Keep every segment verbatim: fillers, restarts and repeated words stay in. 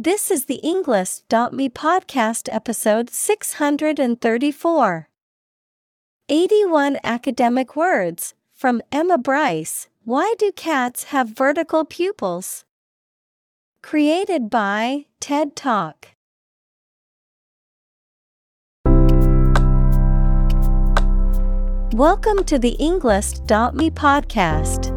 This is the Englist dot me podcast episode six hundred thirty-four. eighty-one Academic Words from Emma Bryce. Why do cats have vertical pupils? Created by TED Talk. Welcome to the Englist dot me podcast.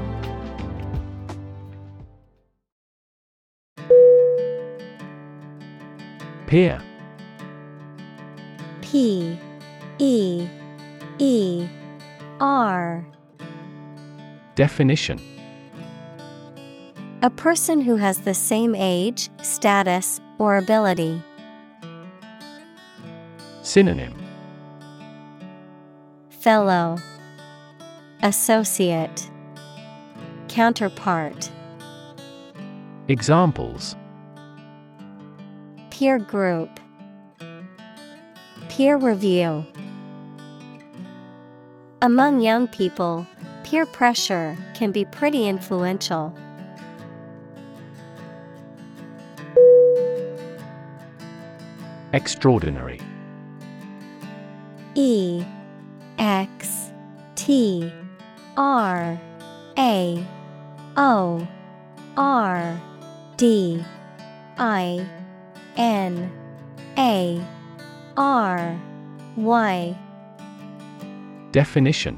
Peer. P E E R. Definition: a person who has the same age, status, or ability. Synonym: fellow, associate, counterpart. Examples: peer group, peer review. Among young people, peer pressure can be pretty influential. Extraordinary. E X T R A O R D I N A R Y. Definition: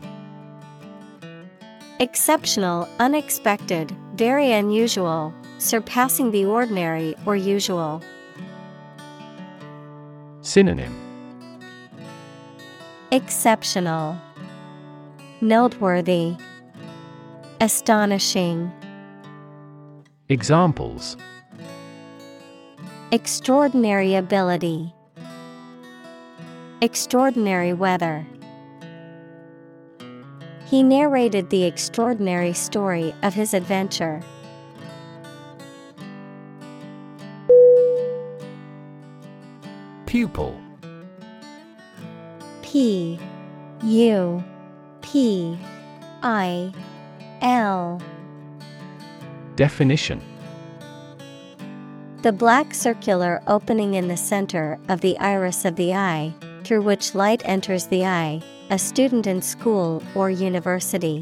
exceptional, unexpected, very unusual, surpassing the ordinary or usual. Synonym: exceptional, noteworthy, astonishing. Examples: extraordinary ability, extraordinary weather. He narrated the extraordinary story of his adventure. Pupil. P U P I L. Definition: the black circular opening in the center of the iris of the eye, through which light enters the eye, a student in school or university.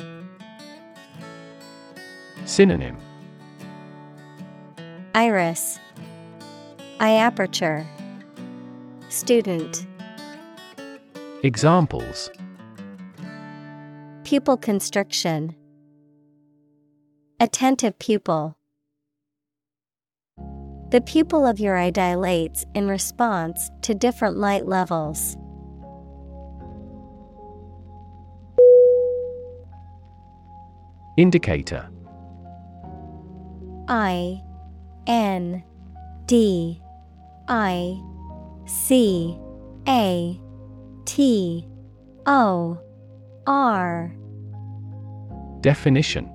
Synonym: iris, eye aperture, student. Examples: pupil constriction, attentive pupil. The pupil of your eye dilates in response to different light levels. Indicator. I N D I C A T O R. Definition: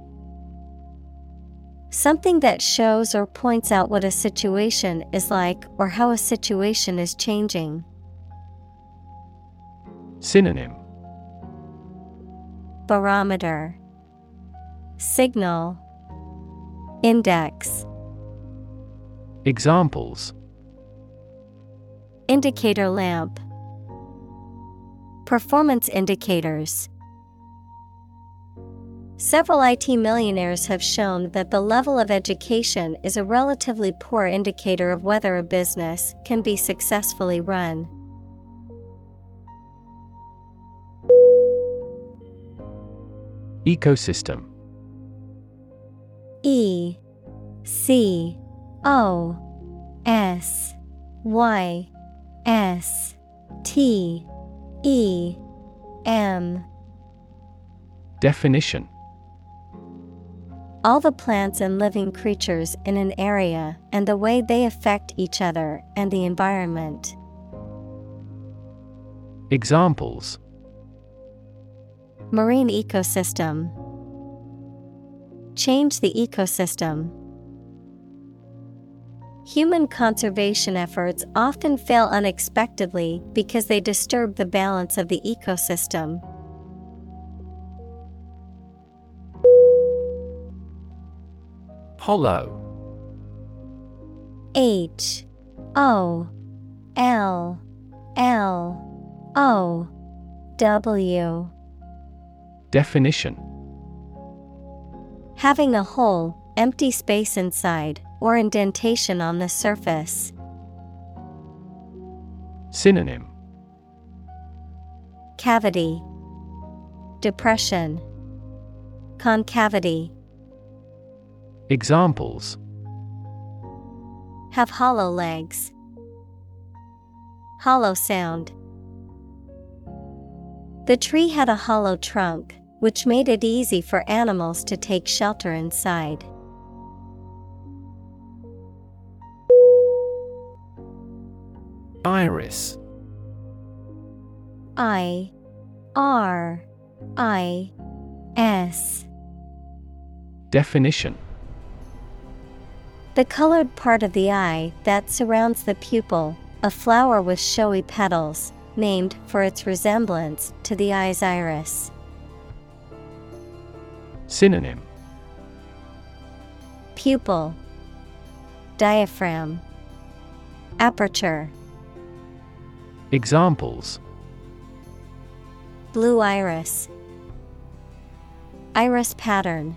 something that shows or points out what a situation is like or how a situation is changing. Synonym: barometer, signal, index. Examples: indicator lamp, performance indicators. Several I T millionaires have shown that the level of education is a relatively poor indicator of whether a business can be successfully run. Ecosystem. E C O S Y S T E M. Definition. All the plants and living creatures in an area and the way they affect each other and the environment. Examples. Marine ecosystem. Change the ecosystem. Human conservation efforts often fail unexpectedly because they disturb the balance of the ecosystem. Hollow. H O L L O W. Definition. Having a hole, empty space inside, or indentation on the surface. Synonym. Cavity, depression, concavity. Examples. Have hollow legs. Hollow sound. The tree had a hollow trunk, which made it easy for animals to take shelter inside. Iris. I R I S. Definition. The colored part of the eye that surrounds the pupil, a flower with showy petals, named for its resemblance to the eye's iris. Synonym. Pupil, diaphragm, aperture. Examples. Blue iris, iris pattern.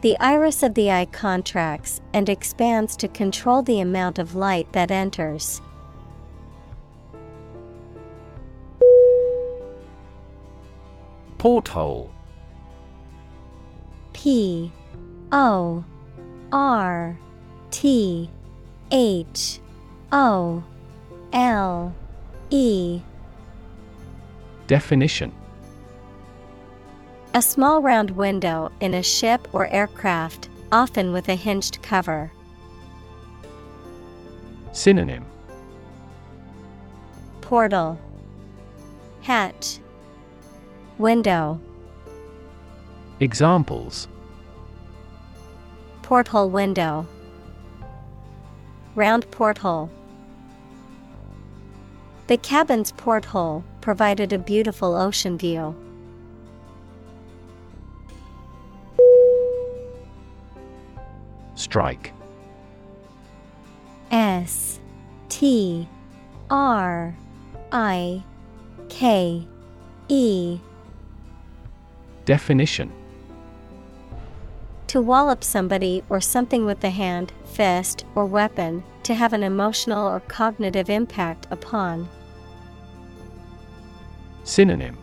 The iris of the eye contracts and expands to control the amount of light that enters. Porthole. P O R T H O L E. Definition. A small round window in a ship or aircraft, often with a hinged cover. Synonym. Portal, hatch, window. Examples. Porthole window. Round porthole. The cabin's porthole provided a beautiful ocean view. Strike. S T R I K E. Definition. To wallop somebody or something with the hand, fist, or weapon, to have an emotional or cognitive impact upon. Synonym.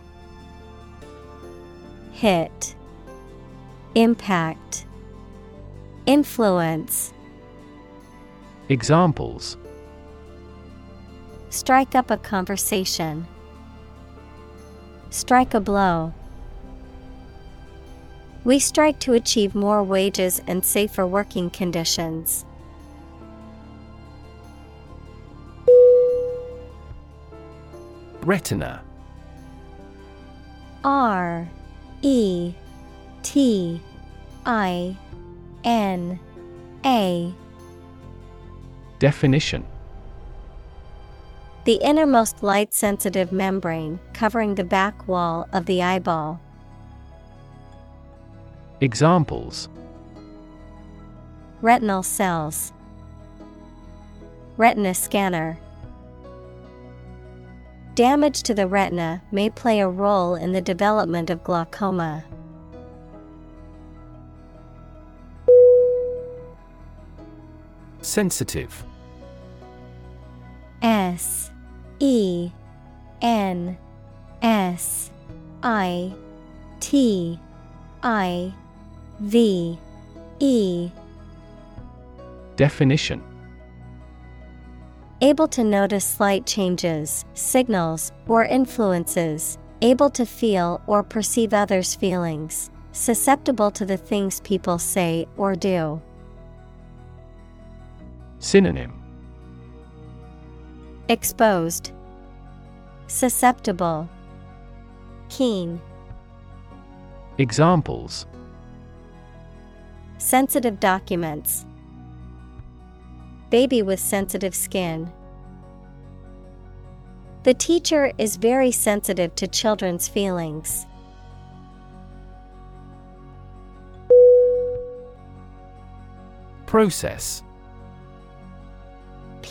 Hit, impact, influence. Examples. Strike up a conversation. Strike a blow. We strike to achieve more wages and safer working conditions. Retina. R E T I N A. Definition. The innermost light-sensitive membrane covering the back wall of the eyeball. Examples. Retinal cells. Retina scanner. Damage to the retina may play a role in the development of glaucoma. Sensitive. S E N S I T I V E. Definition: able to notice slight changes, signals, or influences, able to feel or perceive others' feelings, susceptible to the things people say or do. Synonym: exposed, susceptible, keen. Examples: sensitive documents, baby with sensitive skin. The teacher is very sensitive to children's feelings. Process.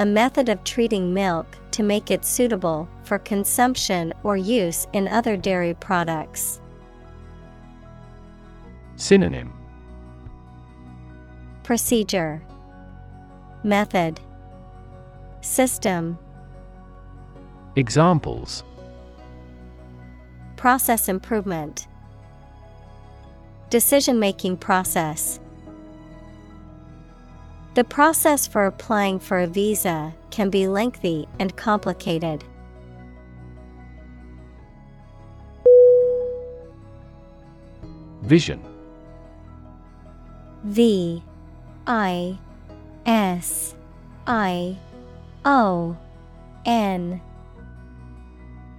a method of treating milk to make it suitable for consumption or use in other dairy products. Synonym: procedure, method, system. Examples: process improvement, decision-making process. The process for applying for a visa can be lengthy and complicated. Vision. V I S I O N.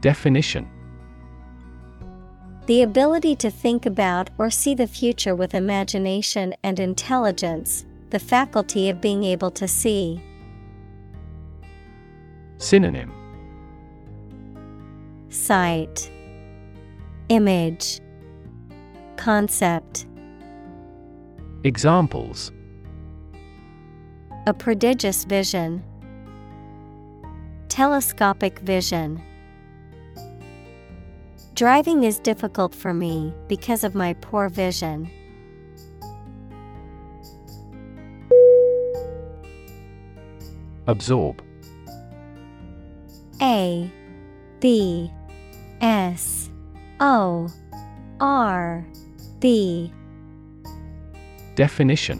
Definition: the ability to think about or see the future with imagination and intelligence, the faculty of being able to see. Synonym: sight, image, concept. Examples: a prodigious vision, telescopic vision. Driving is difficult for me because of my poor vision. Absorb. A B S O R B. Definition: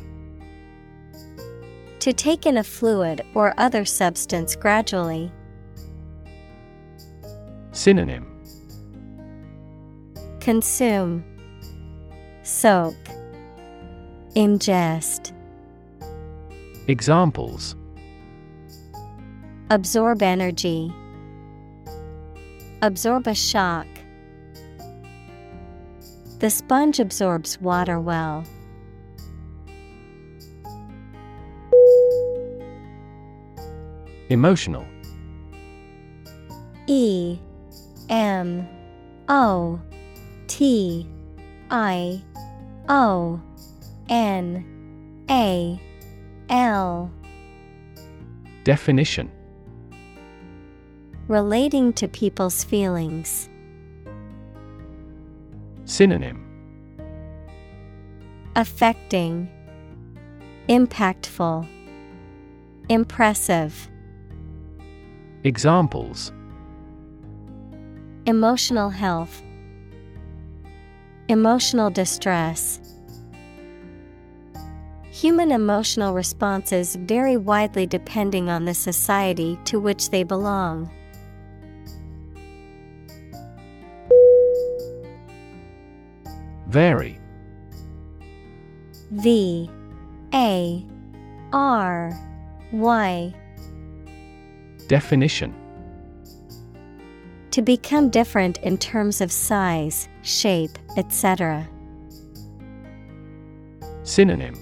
to take in a fluid or other substance gradually. Synonym: consume, soak, ingest. Examples: absorb energy, absorb a shock. The sponge absorbs water well. Emotional. E M O T I O N A L. Definition: relating to people's feelings. Synonym: affecting, impactful, impressive. Examples: emotional health, emotional distress. Human emotional responses vary widely depending on the society to which they belong. Vary. V A R Y. Definition: to become different in terms of size, shape, et cetera. Synonym: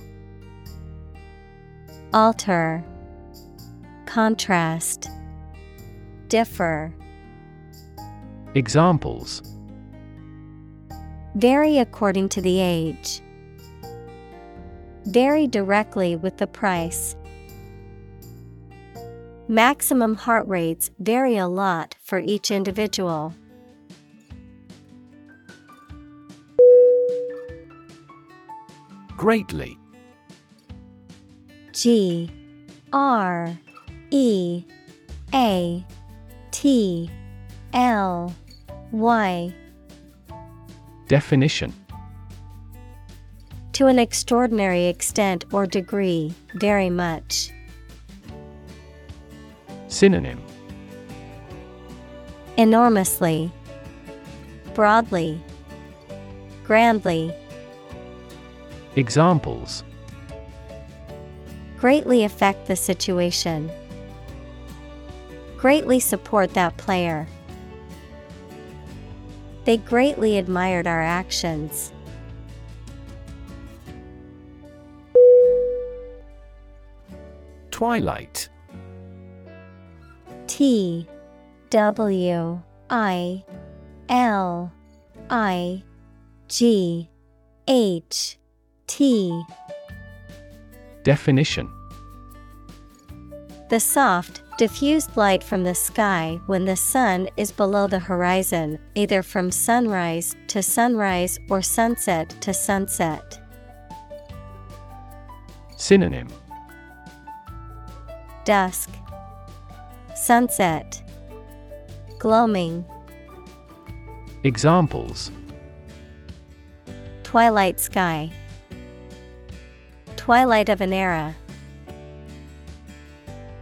alter, contrast, differ. Examples: vary according to the age, Vary directly with the price. Maximum heart rates vary a lot for each individual. Greatly. G R E A T L Y. Definition. To an extraordinary extent or degree, very much. Synonym. Enormously, broadly, grandly. Examples. Greatly affect the situation. Greatly support that player. They greatly admired our actions. Twilight. T W I L I G H T. Definition. The soft, diffused light from the sky when the sun is below the horizon, either from sunrise to sunrise or sunset to sunset. Synonym. Dusk, sunset, gloaming. Examples. Twilight sky. Twilight of an era.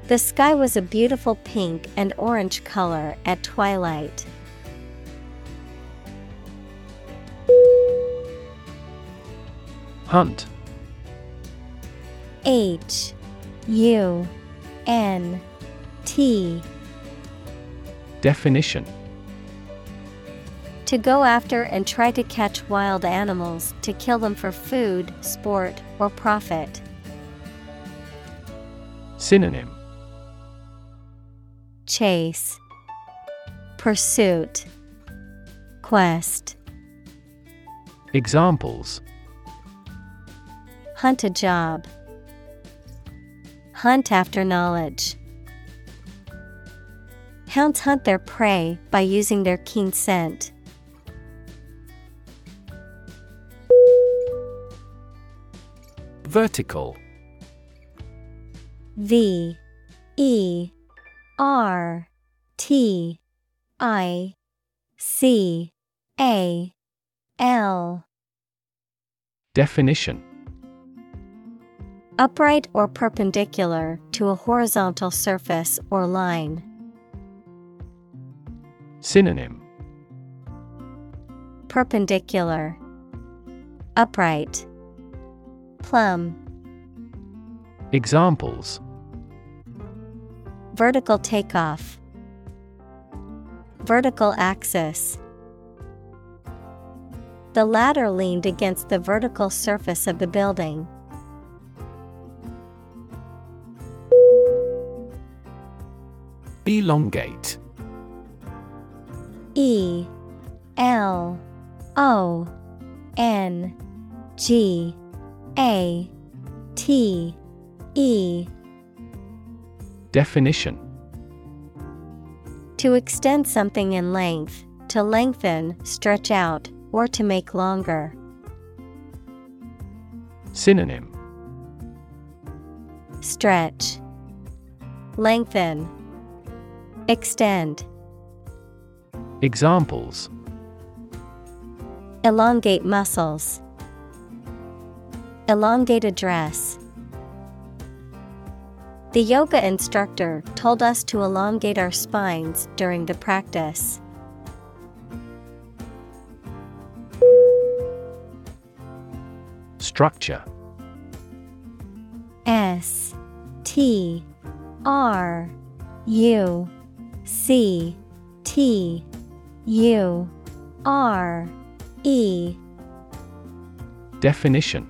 The sky was a beautiful pink and orange color at twilight. Hunt. H U N T. Definition. To go after and try to catch wild animals, to kill them for food, sport, or profit. Synonym. Chase, pursuit, quest. Examples. Hunt a job. Hunt after knowledge. Hounds hunt their prey by using their keen scent. Vertical. V E R T I C A L. Definition. Upright or perpendicular to a horizontal surface or line. Synonym. Perpendicular, upright, plumb. Examples. Vertical takeoff. Vertical axis. The ladder leaned against the vertical surface of the building. Elongate. E L O N G A T E. Definition. To extend something in length, to lengthen, stretch out, or to make longer. Synonym. Stretch, lengthen, extend. Examples. Elongate muscles. Elongate a dress. The yoga instructor told us to elongate our spines during the practice. Structure. S T R U C T U R E. Definition.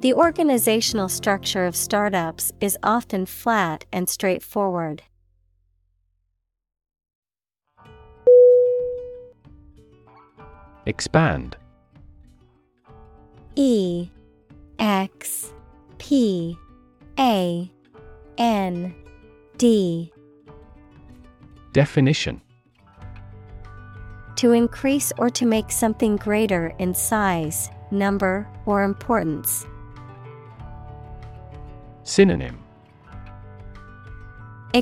The organizational structure of startups is often flat and straightforward. Expand. E X P A N D. Definition: to increase or to make something greater in size, number, or importance. Synonym: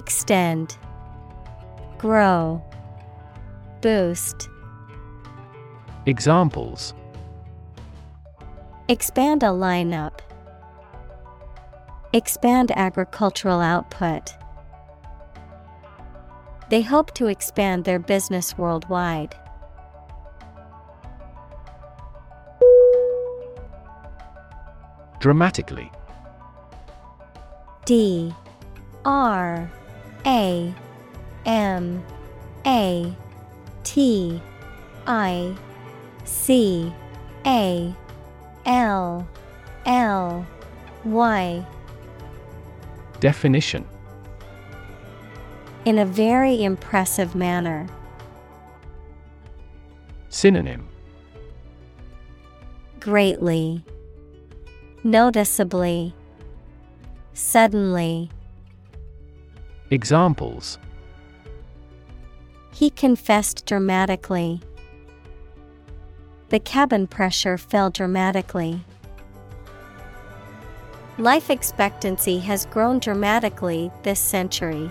extend, grow, boost. Examples: expand a lineup. Expand agricultural output. They hope to expand their business worldwide. Dramatically. D R A M A T I C A L L Y. Definition: in a very impressive manner. Synonym: greatly, noticeably, suddenly. Examples: he confessed dramatically. The cabin pressure fell dramatically. Life expectancy has grown dramatically this century.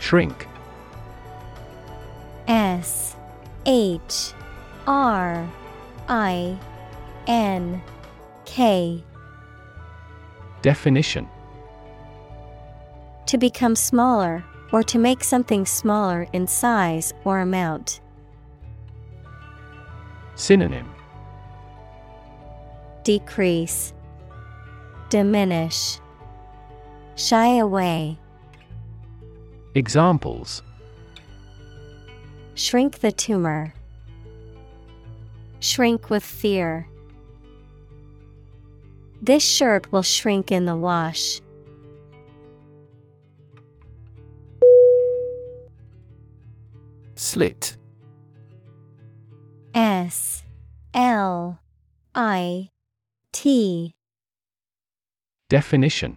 Shrink. S H R I N K. Definition: to become smaller, or to make something smaller in size or amount. Synonym: decrease, diminish, shy away. Examples: shrink the tumor. Shrink with fear. This shirt will shrink in the wash. Slit. S L I T. Definition: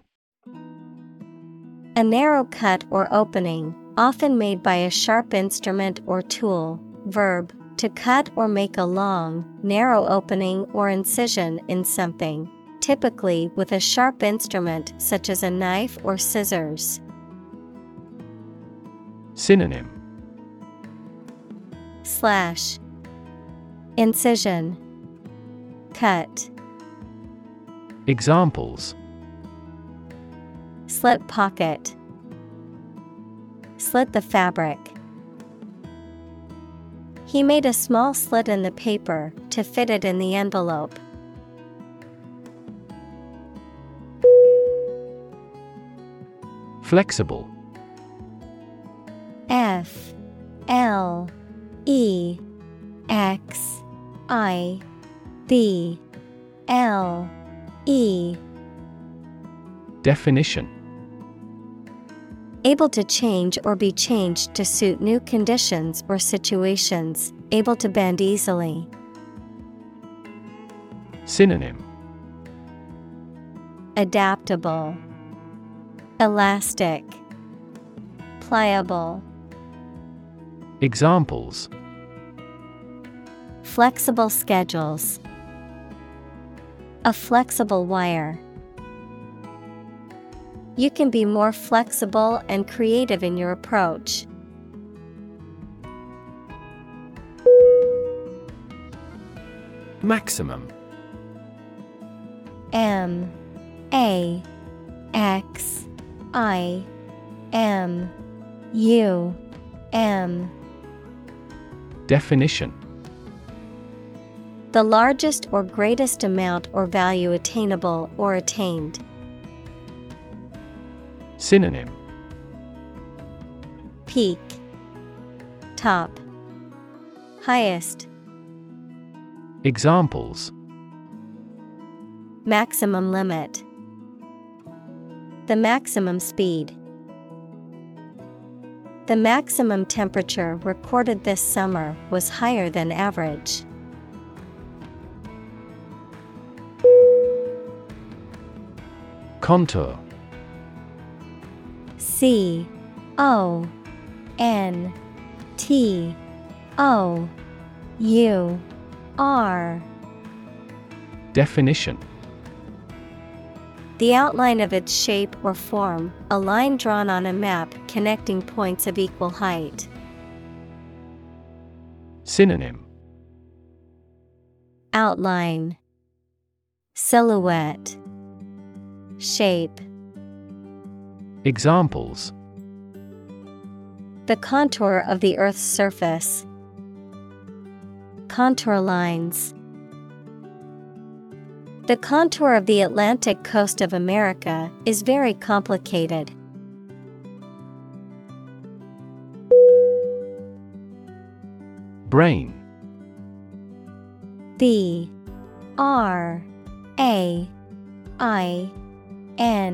a narrow cut or opening, often made by a sharp instrument or tool. Verb: to cut or make a long, narrow opening or incision in something, typically with a sharp instrument such as a knife or scissors. Synonym: slash, incision, cut. Examples: slit pocket. Slit the fabric. He made a small slit in the paper to fit it in the envelope. Flexible. F L E X I B L E. Definition: able to change or be changed to suit new conditions or situations, able to bend easily. Synonym: adaptable, elastic, pliable. Examples: flexible schedules. A flexible wire. You can be more flexible and creative in your approach. Maximum. M A X I M U M. Definition: the largest or greatest amount or value attainable or attained. Synonym: peak, top, highest. Examples: maximum limit, the maximum speed. The maximum temperature recorded this summer was higher than average. Contour. C O N T O U R. Definition: the outline of its shape or form, a line drawn on a map connecting points of equal height. Synonym: outline, silhouette, shape. Examples: the contour of the Earth's surface, contour lines. The contour of the Atlantic coast of America is very complicated. Brain. B R A I N.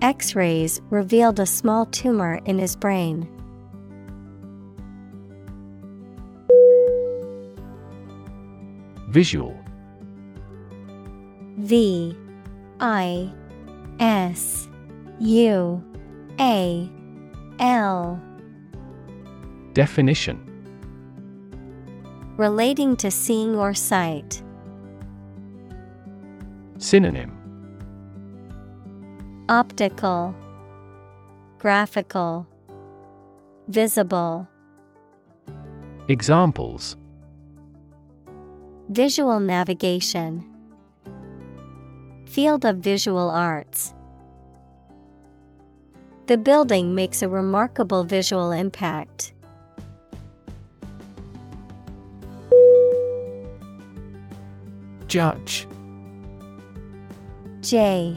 X-rays revealed a small tumor in his brain. Visual. V I S U A L. Definition: relating to seeing or sight. Synonym: optical, graphical, visible. Examples: visual navigation, field of visual arts. The building makes a remarkable visual impact. Judge. J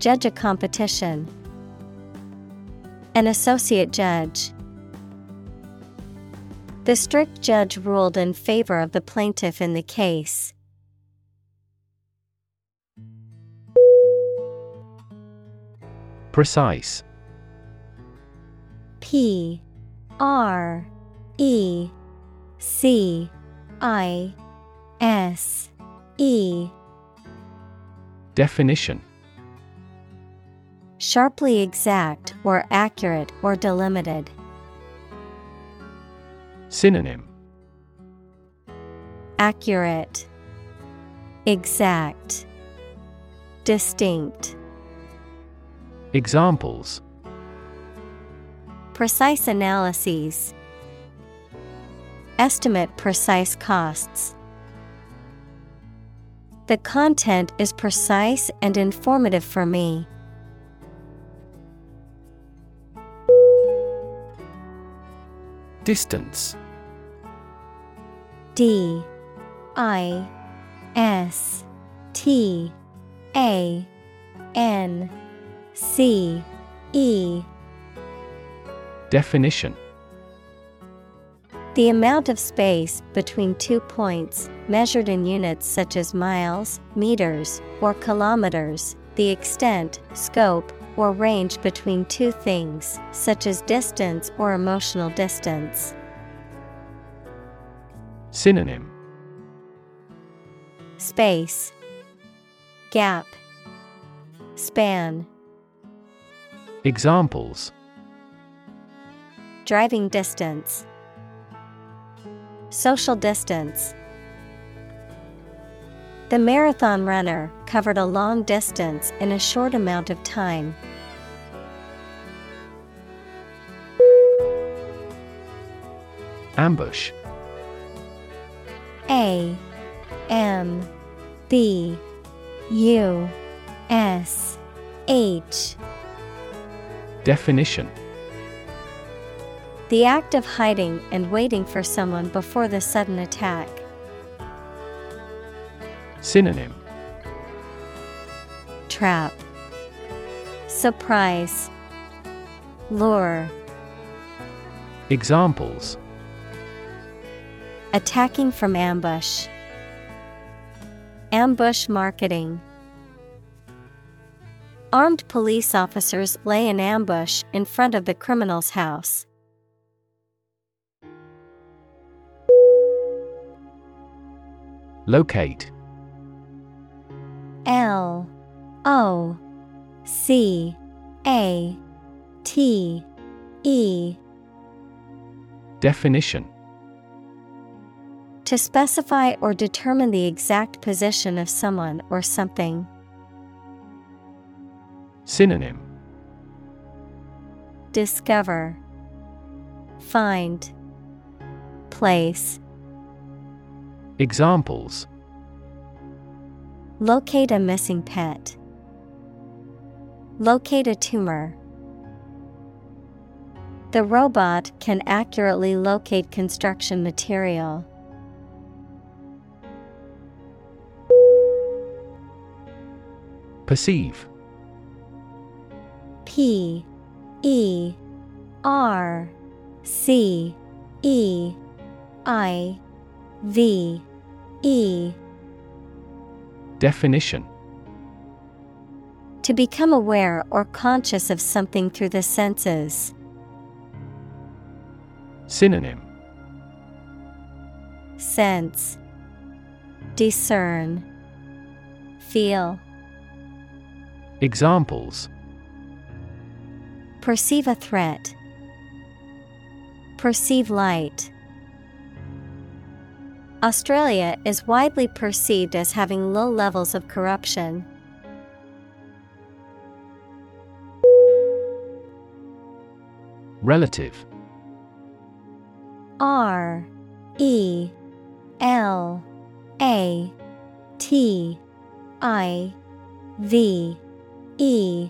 judge a competition, an associate judge. The strict judge ruled in favor of the plaintiff in the case. Precise. P R E C I S E. Definition: sharply exact or accurate or delimited. Synonym: accurate, exact, distinct. Examples: precise analyses, estimate precise costs. The content is precise and informative for me. Distance. D I S T A N C E. Definition: The amount of space between two points, measured in units such as miles, meters, or kilometers, the extent, scope, or range between two things, such as distance or emotional distance. Synonym: space, gap, span. Examples: driving distance, social distance. The marathon runner covered a long distance in a short amount of time. Ambush. A M B U S H. Definition: the act of hiding and waiting for someone before the sudden attack. Synonym: trap, surprise, lure. Examples: attacking from ambush, ambush marketing. Armed police officers lay in ambush in front of the criminal's house. Locate. L O C A T E. Definition: to specify or determine the exact position of someone or something. Synonym: discover, find, place. Examples: locate a missing pet, locate a tumor. The robot can accurately locate construction material. Perceive. P E R C E I V E. Definition: to become aware or conscious of something through the senses. Synonym: sense, discern, feel. Examples: perceive a threat, perceive light. Australia is widely perceived as having low levels of corruption. Relative. R E L A T I V E.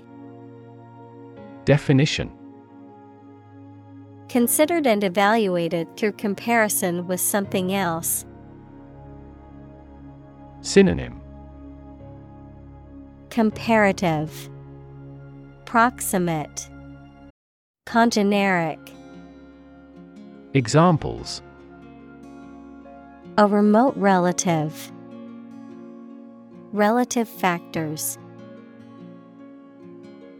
Definition: considered and evaluated through comparison with something else. Synonym: comparative, proximate, congeneric. Examples: a remote relative, relative factors.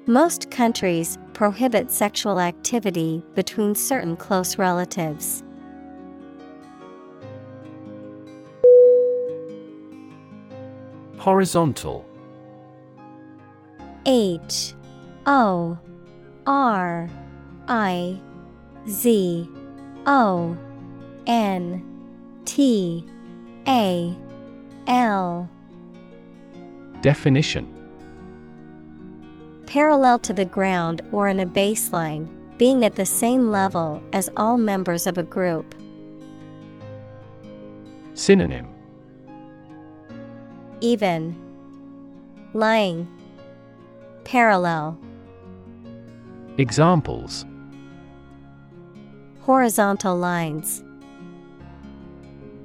Most countries prohibit sexual activity between certain close relatives. Horizontal. H O R I Z O N T A L. Definition: parallel to the ground or in a baseline, being at the same level as all members of a group. Synonym: even, lying, parallel. Examples: horizontal lines,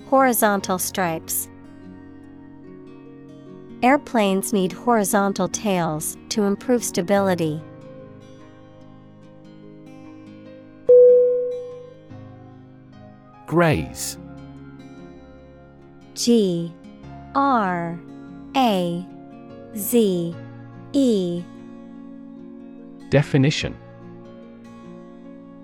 horizontal stripes. Airplanes need horizontal tails to improve stability. Graze. G R A Z E. Definition: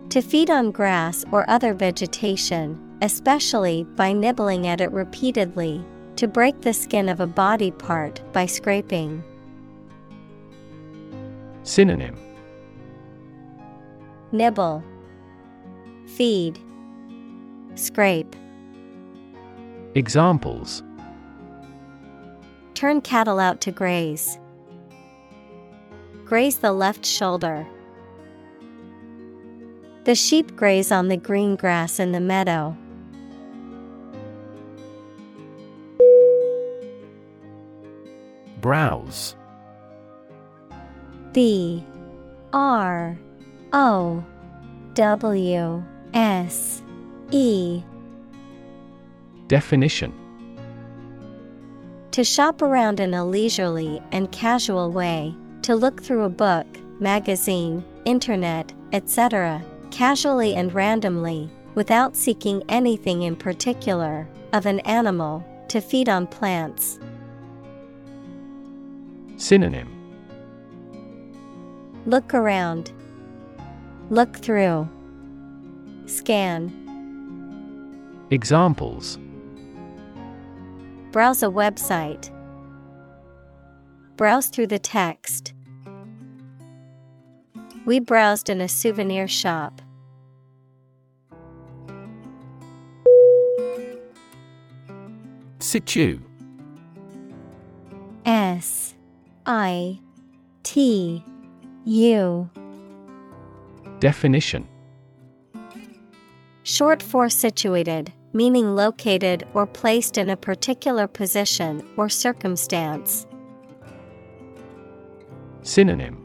to feed on grass or other vegetation, especially by nibbling at it repeatedly, to break the skin of a body part by scraping. Synonym: nibble, feed, scrape. Examples: turn cattle out to graze. Graze the left shoulder. The sheep graze on the green grass in the meadow. Browse. B R O W S E. Definition: to shop around in a leisurely and casual way, to look through a book, magazine, internet, et cetera, casually and randomly, without seeking anything in particular, of an animal, to feed on plants. Synonym: look around, look through, scan. Examples: browse a website. Browse through the text. We browsed in a souvenir shop. Situ. S I T U. Definition: short for situated, meaning located or placed in a particular position or circumstance. Synonym: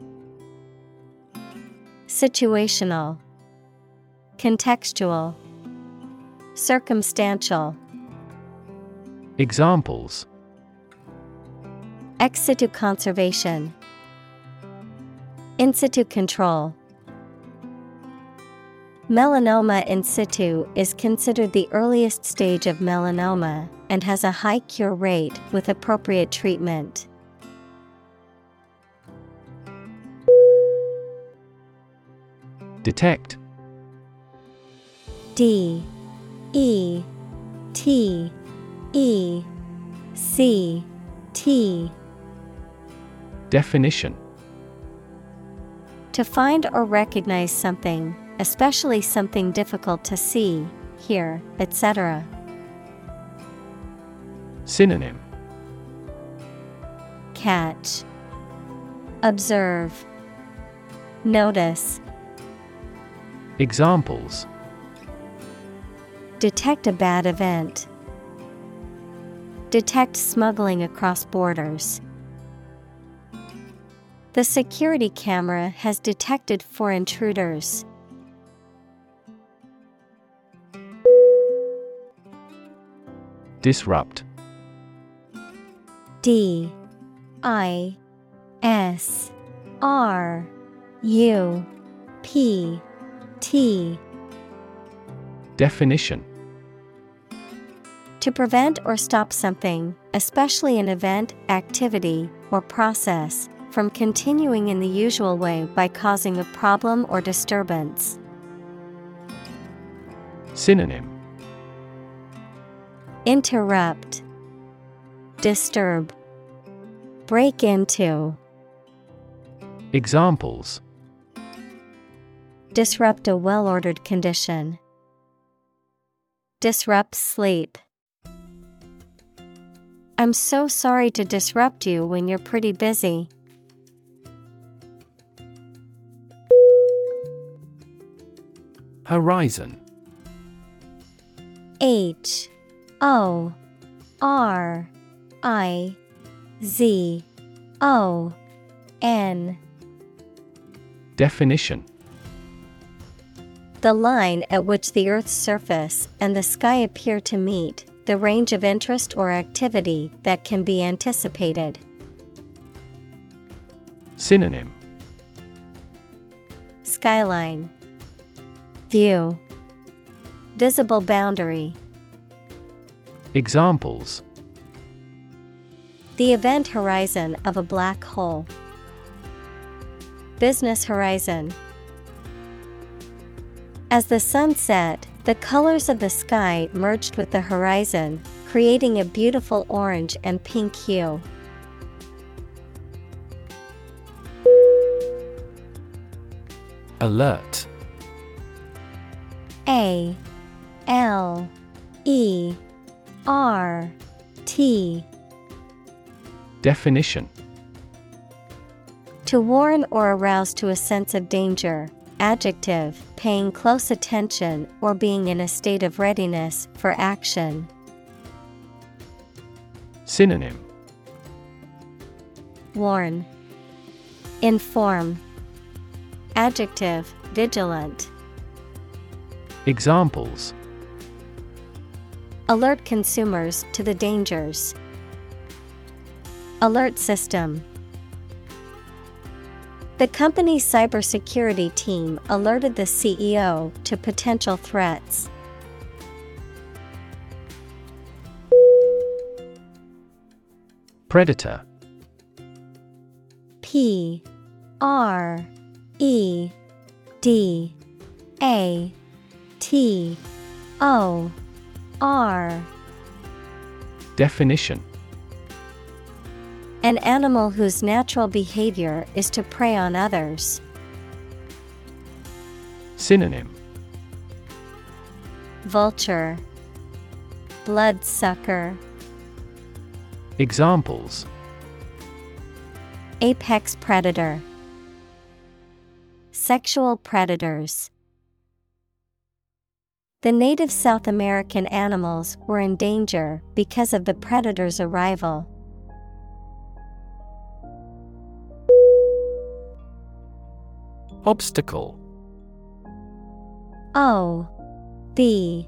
situational, contextual, circumstantial. Examples: ex situ conservation, in situ control. Melanoma in situ is considered the earliest stage of melanoma and has a high cure rate with appropriate treatment. Detect. D E T E C T. Definition: to find or recognize something, especially something difficult to see, hear, et cetera. Synonym: catch, observe, notice. Examples: detect a bad event. Detect smuggling across borders. The security camera has detected four intruders. Disrupt. D I S R U P T. Definition: to prevent or stop something, especially an event, activity, or process, from continuing in the usual way by causing a problem or disturbance. Synonym: interrupt, disturb, break into. Examples: disrupt a well-ordered condition. Disrupt sleep. I'm so sorry to disrupt you when you're pretty busy. Horizon. H O R I Z O N. Definition: the line at which the Earth's surface and the sky appear to meet, the range of interest or activity that can be anticipated. Synonym: skyline, view, Visible boundary. Examples: the event horizon of a black hole. Business horizon. As the sun set, the colors of the sky merged with the horizon, creating a beautiful orange and pink hue. Alert. A L E R T. Definition: to warn or arouse to a sense of danger. Adjective, paying close attention or being in a state of readiness for action. Synonym: warn, inform, adjective, vigilant. Examples: alert consumers to the dangers. Alert system. The company's cybersecurity team alerted the C E O to potential threats. Predator. P R E D A T O R. Definition: an animal whose natural behavior is to prey on others. Synonym: vulture, bloodsucker. Examples: apex predator. Sexual predators. The native South American animals were in danger because of the predator's arrival. Obstacle. O B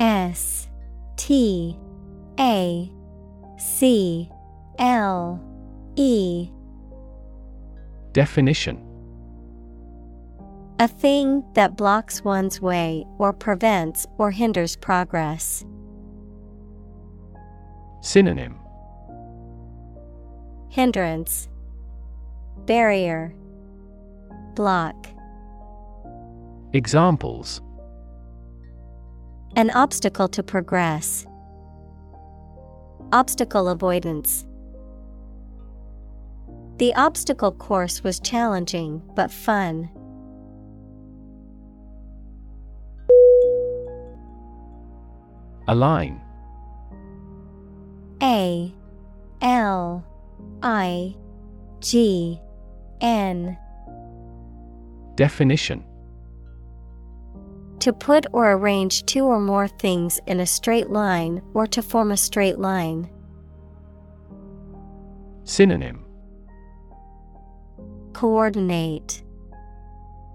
S T A C L E. Definition: a thing that blocks one's way or prevents or hinders progress. Synonym: hindrance, barrier, block. Examples: an obstacle to progress. Obstacle avoidance. The obstacle course was challenging but fun. Align. A L I G N. Definition: to put or arrange two or more things in a straight line or to form a straight line. Synonym: coordinate,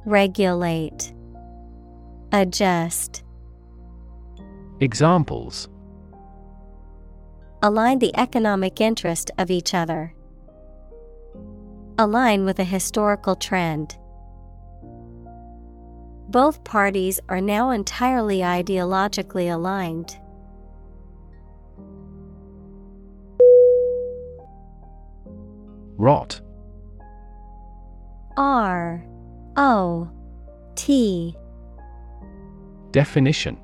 regulate, adjust. Examples: align the economic interest of each other. Align with a historical trend. Both parties are now entirely ideologically aligned. Rot. R O T. Definition: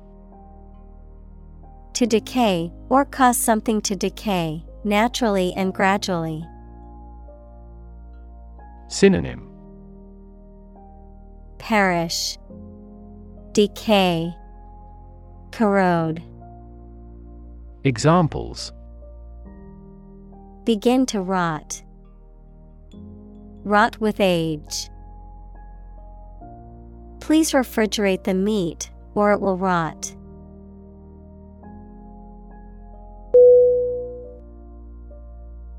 to decay or cause something to decay, naturally and gradually. Synonym: perish, decay, corrode. Examples: begin to rot. Rot with age. Please refrigerate the meat or it will rot.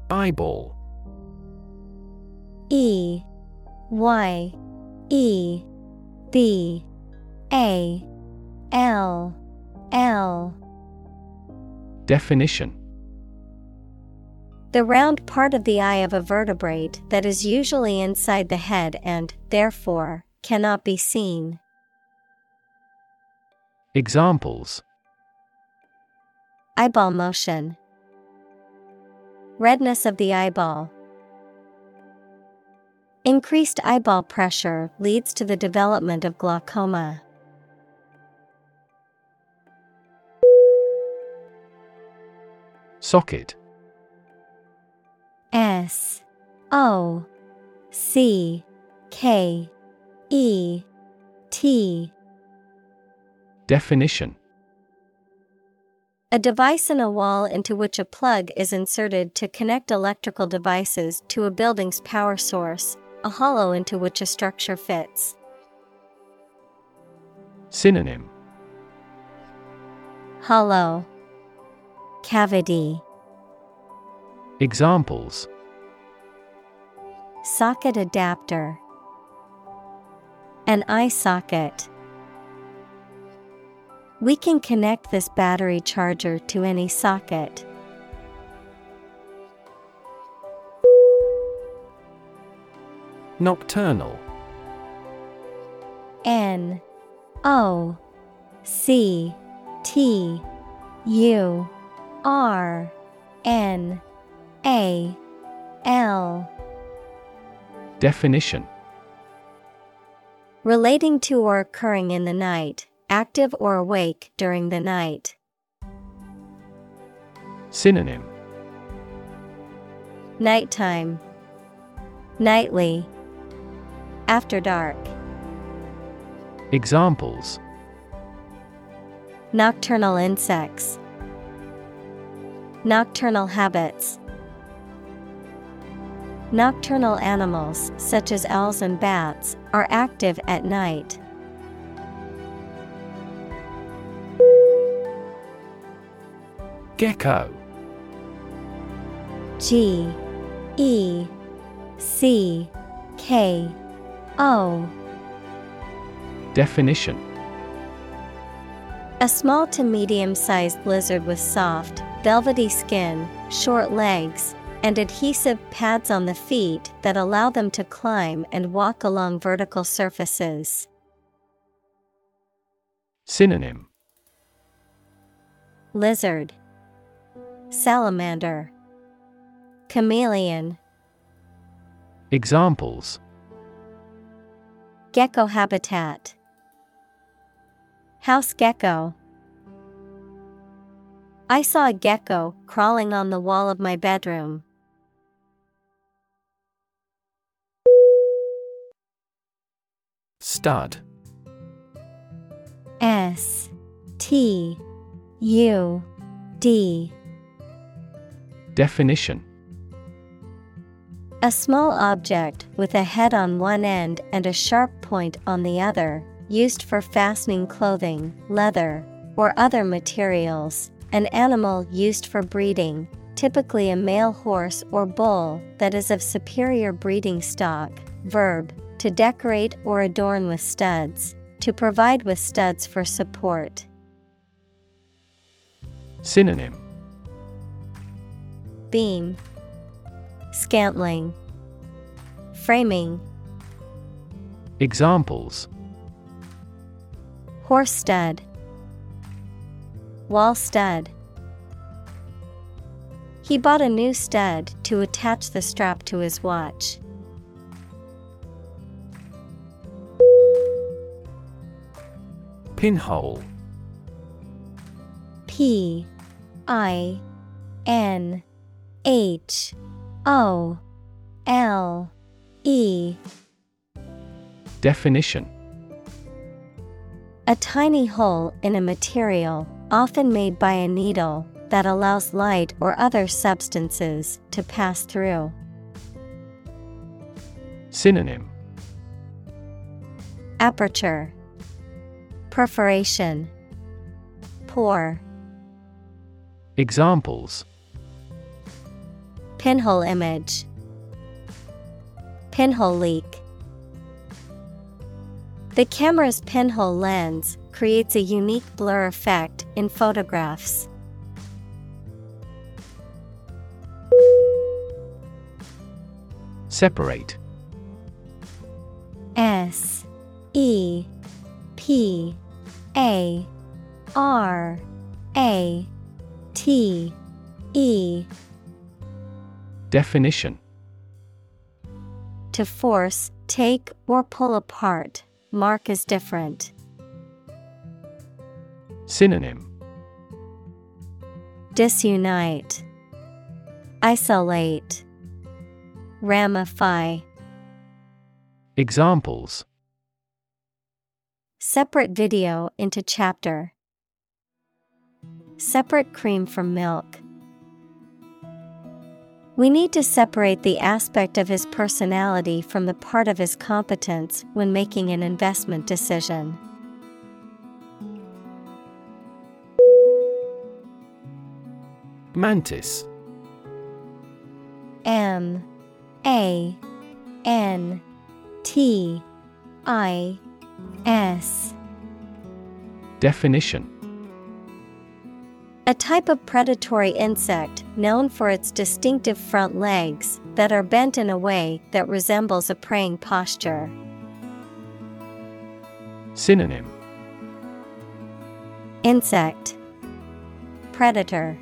Eyeball. E Y E B A L L. Definition: the round part of the eye of a vertebrate that is usually inside the head and, therefore, cannot be seen. Examples: eyeball motion, redness of the eyeball. Increased eyeball pressure leads to the development of glaucoma. Socket. S O C K E T. Definition: a device in a wall into which a plug is inserted to connect electrical devices to a building's power source. A hollow into which a structure fits. Synonym: hollow, cavity. Examples: socket adapter, an eye socket. We can connect this battery charger to any socket. Nocturnal. N O C T U R N A L. Definition: relating to or occurring in the night, active or awake during the night. Synonym: nighttime, nightly, after dark. Examples: nocturnal insects, nocturnal habits. Nocturnal animals, such as owls and bats, are active at night. Gecko. G E C K O. Definition: a small to medium-sized lizard with soft, velvety skin, short legs, and adhesive pads on the feet that allow them to climb and walk along vertical surfaces. Synonym: lizard, salamander, chameleon. Examples: gecko habitat, house gecko. I saw a gecko crawling on the wall of my bedroom. Stud. S T U D. Definition: a small object with a head on one end and a sharp point on the other, used for fastening clothing, leather, or other materials. An animal used for breeding, typically a male horse or bull that is of superior breeding stock. Verb: to decorate or adorn with studs, to provide with studs for support. Synonym: beam, scantling, framing. Examples: horse stud, wall stud. He bought a new stud to attach the strap to his watch. Pinhole. P I N H O L E. Definition: a tiny hole in a material, often made by a needle, that allows light or other substances to pass through. Synonym: aperture, perforation, pore. Examples: pinhole image, pinhole leak. The camera's pinhole lens creates a unique blur effect in photographs. Separate. S E P A R A T E. Definition: to force, take, or pull apart, mark as different. Synonym: disunite, isolate, ramify. Examples: separate video into chapter. Separate cream from milk. We need to separate the aspect of his personality from the part of his competence when making an investment decision. Mantis. M A N T I S. Definition: a type of predatory insect known for its distinctive front legs that are bent in a way that resembles a praying posture. Synonym: insect, predator,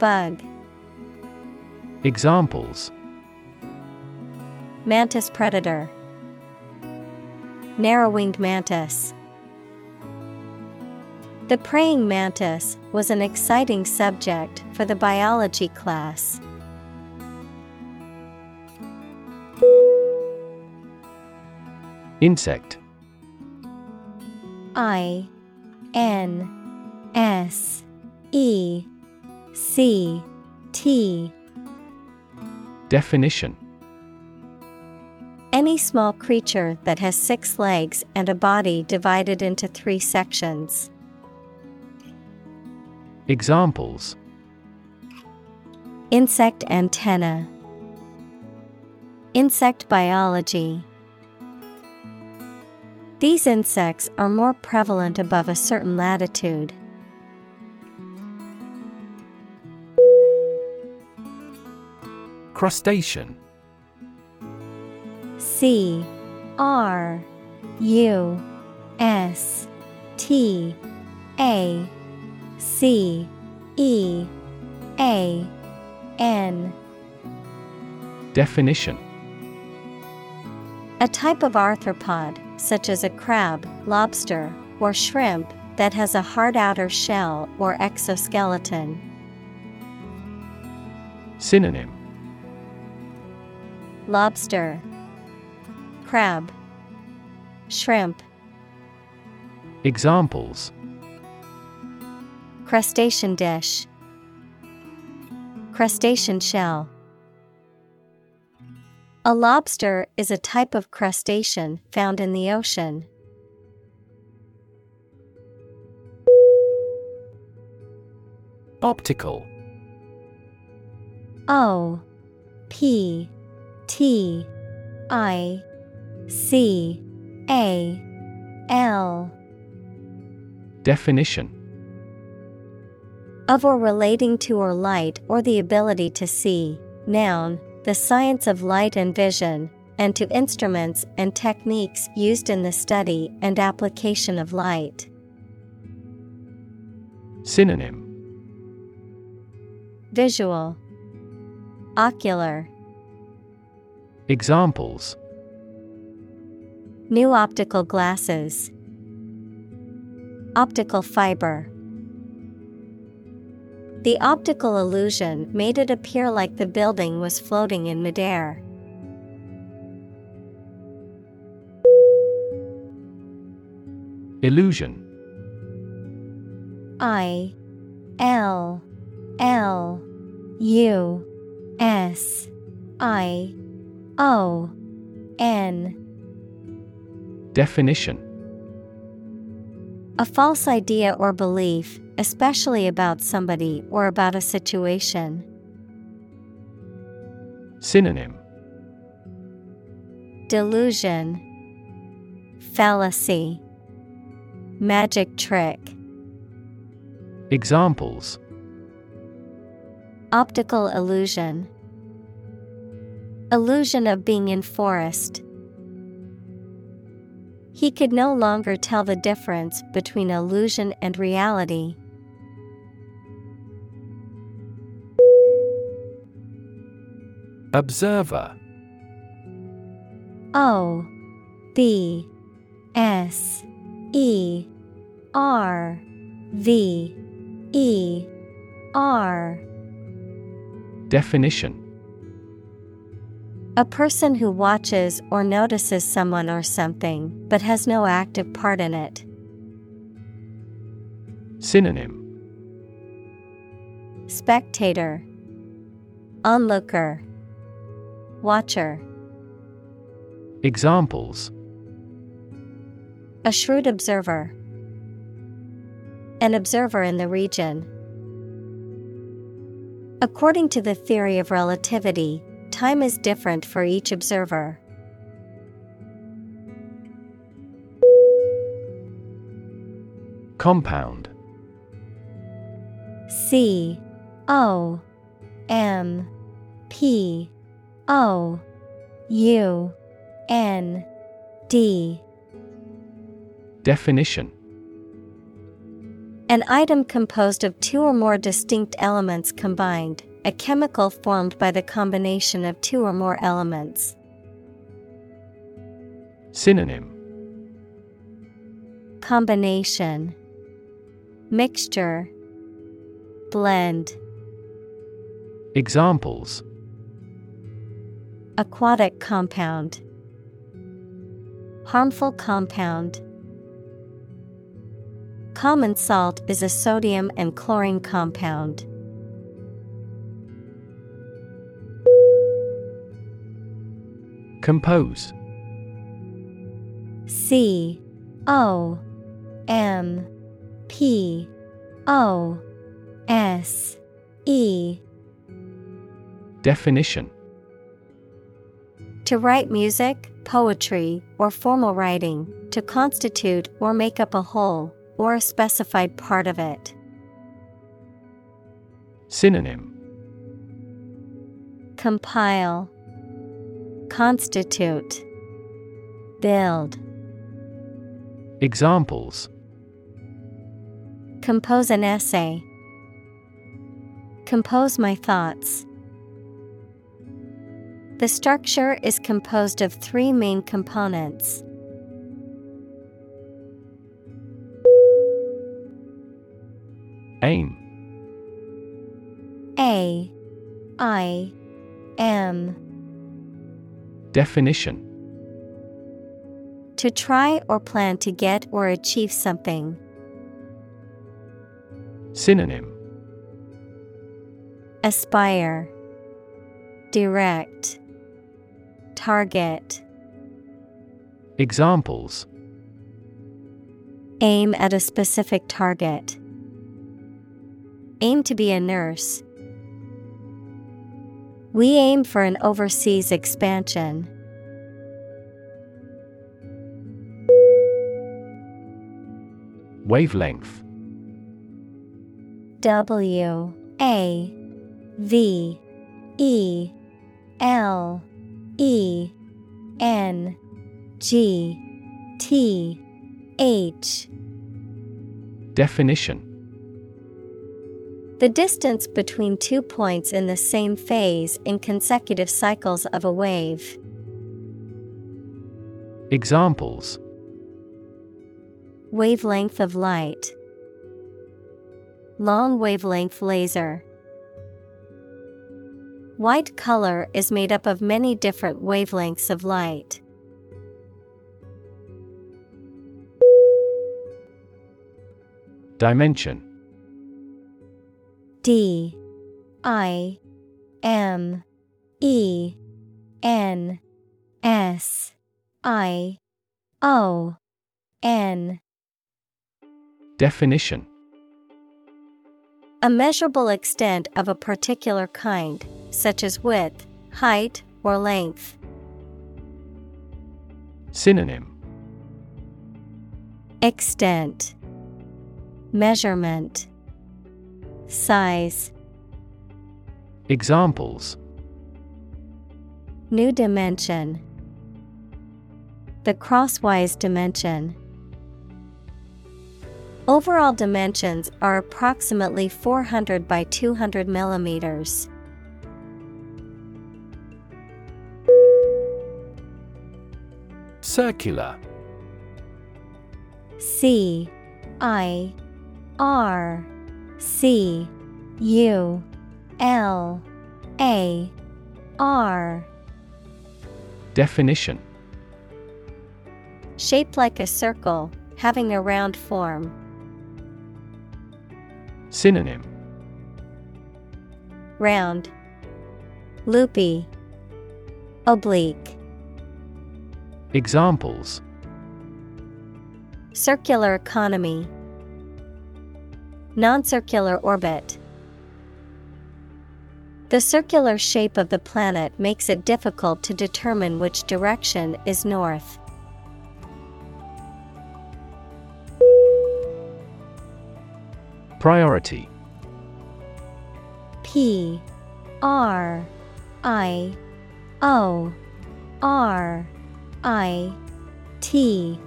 bug. Examples: mantis predator, narrow-winged mantis. The praying mantis was an exciting subject for the biology class. Insect. I N S E C T. Definition: any small creature that has six legs and a body divided into three sections. Examples: insect antenna, insect biology. These insects are more prevalent above a certain latitude. Crustacean. C R U S T A C E A N. Definition: a type of arthropod, such as a crab, lobster, or shrimp, that has a hard outer shell or exoskeleton. Synonym: lobster, crab, shrimp. Examples: crustacean dish, crustacean shell. A lobster is a type of crustacean found in the ocean. Optical. O P T I C A L. Definition: of or relating to or light or the ability to see. Noun, the science of light and vision, and to instruments and techniques used in the study and application of light. Synonym: visual, ocular. Examples: new optical glasses, optical fiber. The optical illusion made it appear like the building was floating in midair. Illusion. I L L U S I O N. Definition: a false idea or belief, especially about somebody or about a situation. Synonym: delusion, fallacy, magic trick. Examples: optical illusion, illusion of being in forest. He could no longer tell the difference between illusion and reality. Observer. O B S E R V E R. Definition. A person who watches or notices someone or something, but has no active part in it. Synonym. Spectator, onlooker, watcher. Examples. A shrewd observer. An observer in the region. According to the theory of relativity, time is different for each observer. Compound. C O M P O U N D. Definition. An item composed of two or more distinct elements combined, a chemical formed by the combination of two or more elements. Synonym. Combination, mixture, blend. Examples. Aquatic compound. Harmful compound. Common salt is a sodium and chlorine compound. Compose. C O M P O S E. Definition. To write music, poetry, or formal writing, to constitute or make up a whole, or a specified part of it. Synonym. Compile, constitute, build. Examples. Compose an essay. Compose my thoughts. The structure is composed of three main components. Aim. A I M. Definition. To try or plan to get or achieve something. Synonym. Aspire, direct, target. Examples. Aim at a specific target. Aim to be a nurse. We aim for an overseas expansion. Wavelength. W A V E L E N G T H. Definition. The distance between two points in the same phase in consecutive cycles of a wave. Examples. Wavelength of light. Long wavelength laser. White color is made up of many different wavelengths of light. Dimension. D. I. M. E. N. S. I. O. N. Definition. A measurable extent of a particular kind, such as width, height, or length. Synonym. Extent, measurement, size. Examples. New dimension. the crosswise dimension. Overall dimensions are approximately four hundred by two hundred millimeters. Circular. C I R C U L A R. Definition. Shaped like a circle, having a round form. Synonym. Round, loopy, oblique. Examples. Circular economy. Non-circular orbit. The circular shape of the planet makes it difficult to determine which direction is north. Priority. P R I O R I T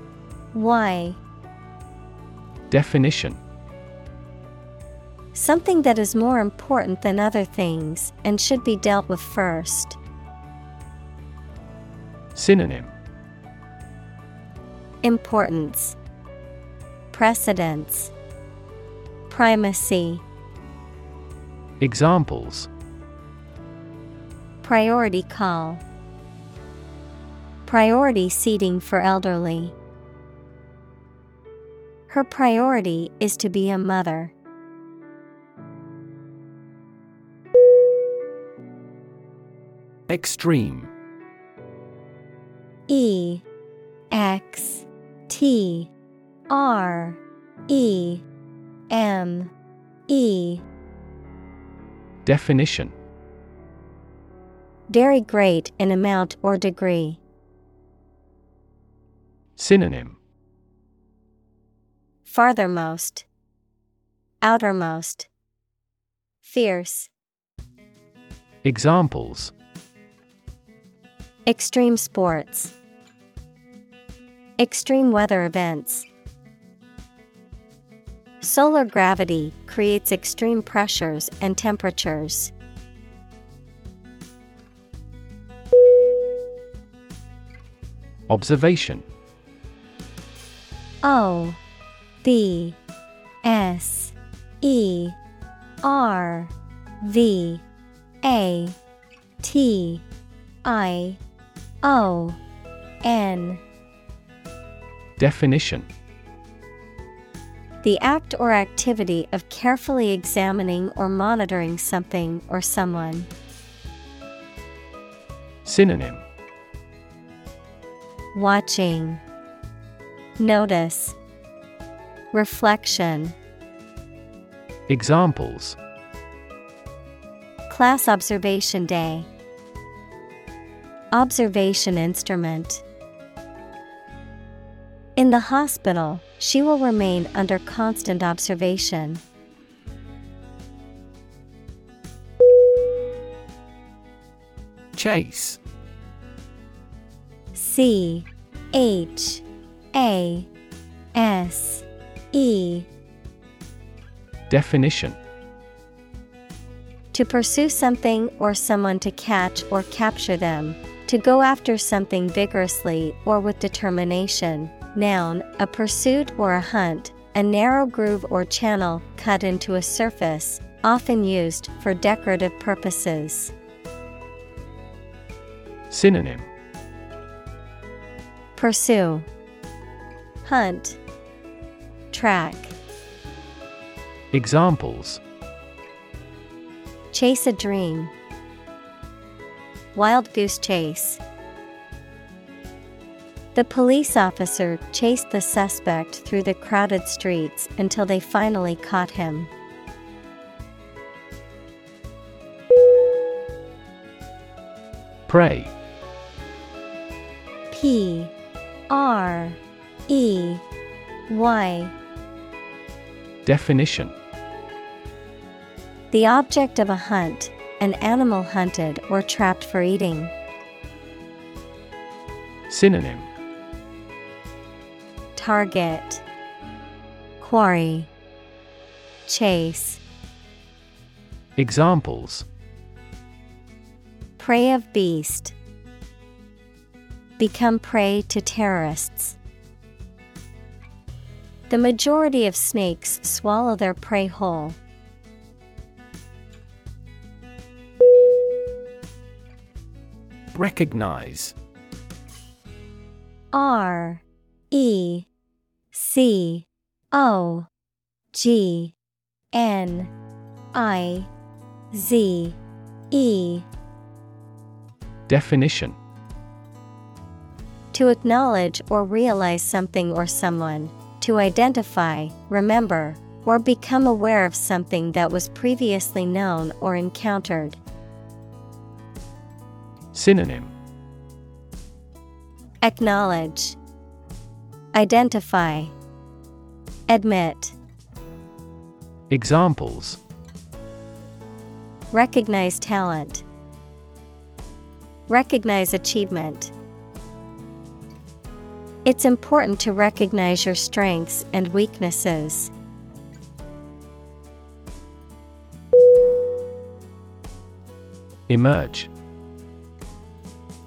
Y. Definition. Something that is more important than other things and should be dealt with first. Synonym. Importance, precedence, primacy. Examples. Priority call. Priority seating for elderly. Her priority is to be a mother. Extreme. E X T R E M E. Definition. Very great in amount or degree. Synonym. Farthermost, outermost, fierce. Examples. Extreme sports. Extreme weather events. Solar gravity creates extreme pressures and temperatures. Observation. O B S E R V A T I O N. Definition. The act or activity of carefully examining or monitoring something or someone. Synonym. Watching, notice, reflection. Examples. Class observation day. Observation instrument. In the hospital, she will remain under constant observation. Chase. C H A S E. Definition. To pursue something or someone, to catch or capture them, to go after something vigorously or with determination. Noun, a pursuit or a hunt, a narrow groove or channel cut into a surface, often used for decorative purposes. Synonym. Pursue, hunt, track. Examples. Chase a dream. Wild goose chase. The police officer chased the suspect through the crowded streets until they finally caught him. Prey. P R E Y. Definition. The object of a hunt, an animal hunted or trapped for eating. Synonym. Target, quarry, chase. Examples: prey of beast, become prey to terrorists. The majority of snakes swallow their prey whole. Recognize. R E C O G N I Z E. Definition: to acknowledge or realize something or someone. To identify, remember, or become aware of something that was previously known or encountered. Synonym: acknowledge, identify, admit. Examples: recognize talent, recognize achievement. It's important to recognize your strengths and weaknesses. Emerge.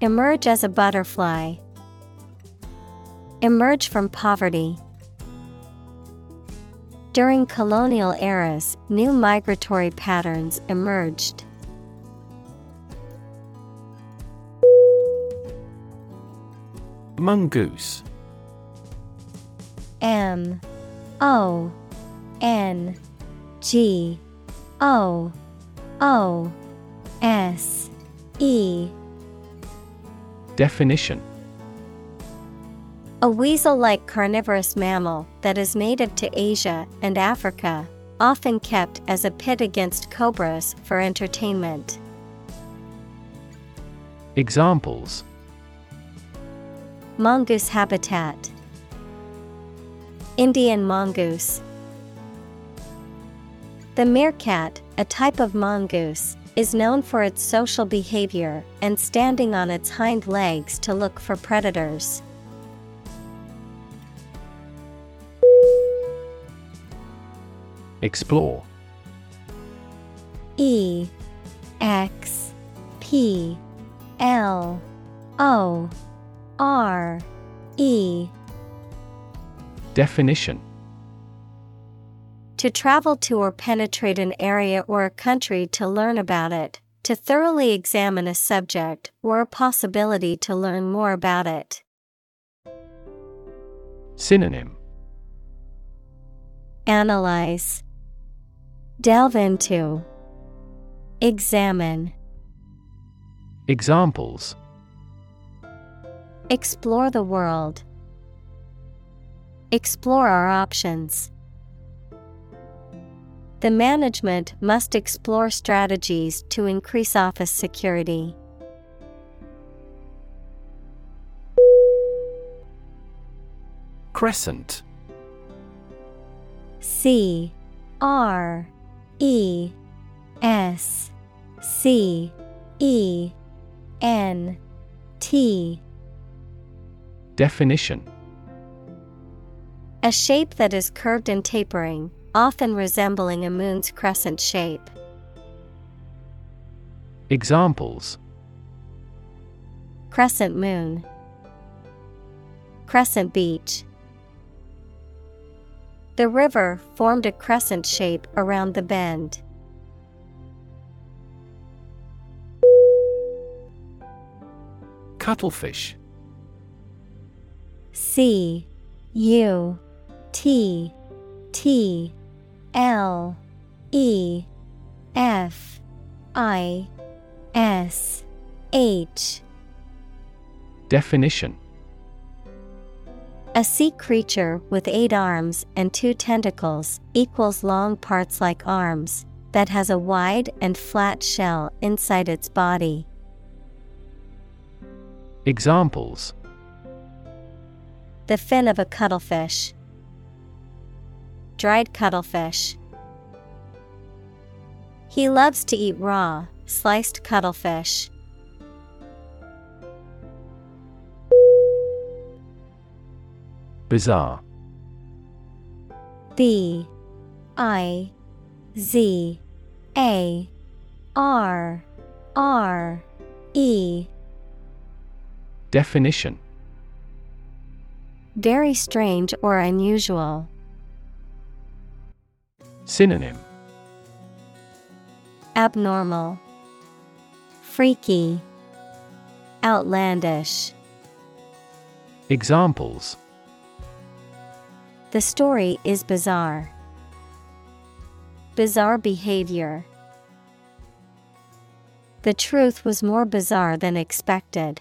emerge as a butterfly, emerge from poverty. During colonial eras, new migratory patterns emerged. Mongoose. M O N G O O S E. Definition: a weasel-like carnivorous mammal that is native to Asia and Africa, often kept as a pit against cobras for entertainment. Examples: mongoose habitat, Indian mongoose. The meerkat, a type of mongoose, is known for its social behavior and standing on its hind legs to look for predators. Explore. E X P L O R E. Definition: to travel to or penetrate an area or a country to learn about it, to thoroughly examine a subject or a possibility to learn more about it. Synonym: analyze, delve into, examine. Examples: explore the world, explore our options. The management must explore strategies to increase office security. Crescent. C R E S C E N T. Definition: a shape that is curved and tapering, often resembling a moon's crescent shape. Examples: crescent moon, crescent beach. The river formed a crescent shape around the bend. Cuttlefish. C U T T L E F I S H. Definition: A sea creature with eight arms and two tentacles equals long parts like arms, that has a wide and flat shell inside its body. Examples: the fin of a cuttlefish, dried cuttlefish. He loves to eat raw, sliced cuttlefish. Bizarre. B. I. Z. A. R. R. E. Definition: very strange or unusual. Synonym: abnormal, freaky, outlandish. Examples: the story is bizarre. Bizarre behavior. The truth was more bizarre than expected.